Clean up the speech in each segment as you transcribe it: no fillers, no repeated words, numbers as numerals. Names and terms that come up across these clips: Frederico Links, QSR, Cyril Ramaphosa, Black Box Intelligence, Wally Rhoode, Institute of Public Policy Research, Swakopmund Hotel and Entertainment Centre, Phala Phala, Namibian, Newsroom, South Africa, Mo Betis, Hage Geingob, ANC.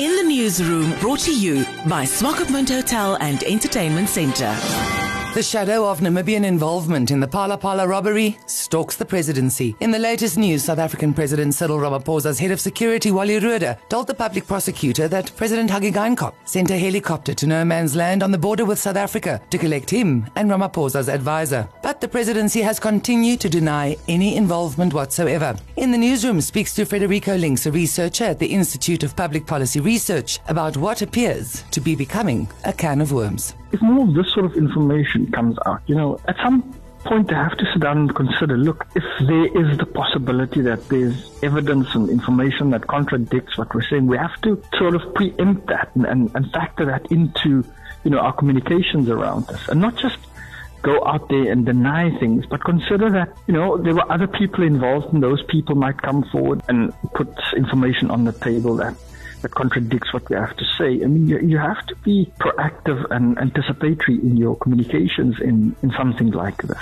In the Newsroom, brought to you by Swakopmund Hotel and Entertainment Centre. The shadow of Namibian involvement in the Phala Phala robbery stalks the presidency. In the latest news, South African President Cyril Ramaphosa's head of security, Wally Rhoode, told the public prosecutor that President Hage Geingob sent a helicopter to no man's land on the border with South Africa to collect him and Ramaphosa's advisor. But the presidency has continued to deny any involvement whatsoever. In the Newsroom speaks to Frederico Links, a researcher at the Institute of Public Policy Research, about what appears to be becoming a can of worms. If more of this sort of information comes out, at some point they have to sit down and consider, look, if there is the possibility that there's evidence and information that contradicts what we're saying, we have to sort of preempt that and factor that into, our communications around this, and not just go out there and deny things, but consider that, there were other people involved and those people might come forward and put information on the table that contradicts what we have to say. I mean, you have to be proactive and anticipatory in your communications in something like this.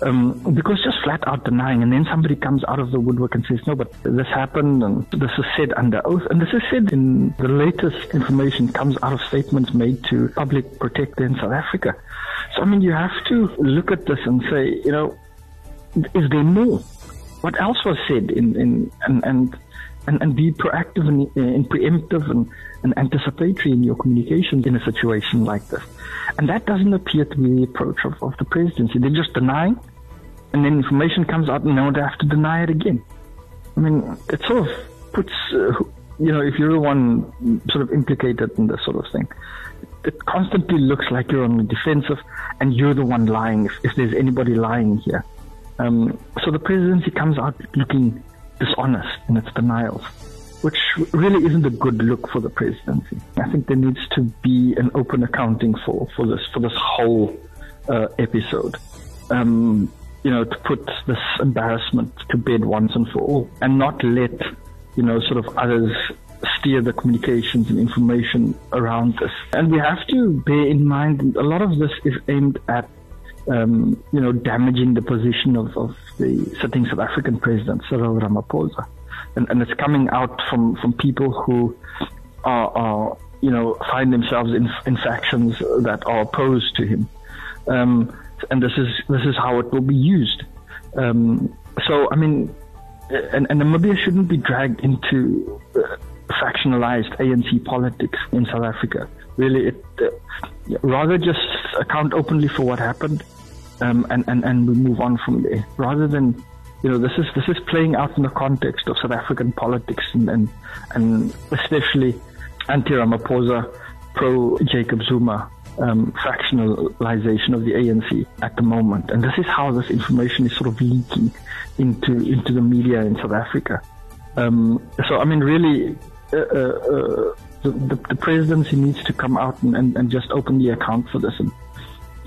Because just flat out denying, and then somebody comes out of the woodwork and says, no, but this happened and this is said under oath. And this is said in the latest information comes out of statements made to public protector in South Africa. So, you have to look at this and say, is there more? What else was said and be proactive and preemptive and anticipatory in your communications in a situation like this. And that doesn't appear to be the approach of the presidency. They're just denying, and then information comes out and now they have to deny it again. It sort of puts, if you're the one sort of implicated in this sort of thing, it constantly looks like you're on the defensive and you're the one lying, if there's anybody lying here. So the presidency comes out looking dishonest in its denials, which really isn't a good look for the presidency. I think there needs to be an open accounting for this whole episode, to put this embarrassment to bed once and for all, and not let others steer the communications and information around this. And we have to bear in mind a lot of this is aimed at damaging the position of the sitting South African president, Cyril Ramaphosa. And it's coming out from people who are find themselves in factions that are opposed to him. And this is how it will be used. And Namibia shouldn't be dragged into factionalized ANC politics in South Africa. Really, rather just account openly for what happened, and we move on from there. Rather than, this is playing out in the context of South African politics and especially anti-Ramaphosa, pro-Jacob Zuma factionalization of the ANC at the moment. And this is how this information is sort of leaking into the media in South Africa. Really. The presidency needs to come out and just openly account for this and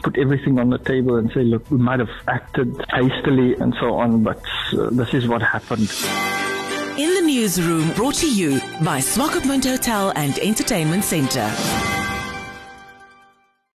put everything on the table and say, look, we might have acted hastily and so on, but this is what happened. In the Newsroom, brought to you by Swakopmund Hotel and Entertainment Centre.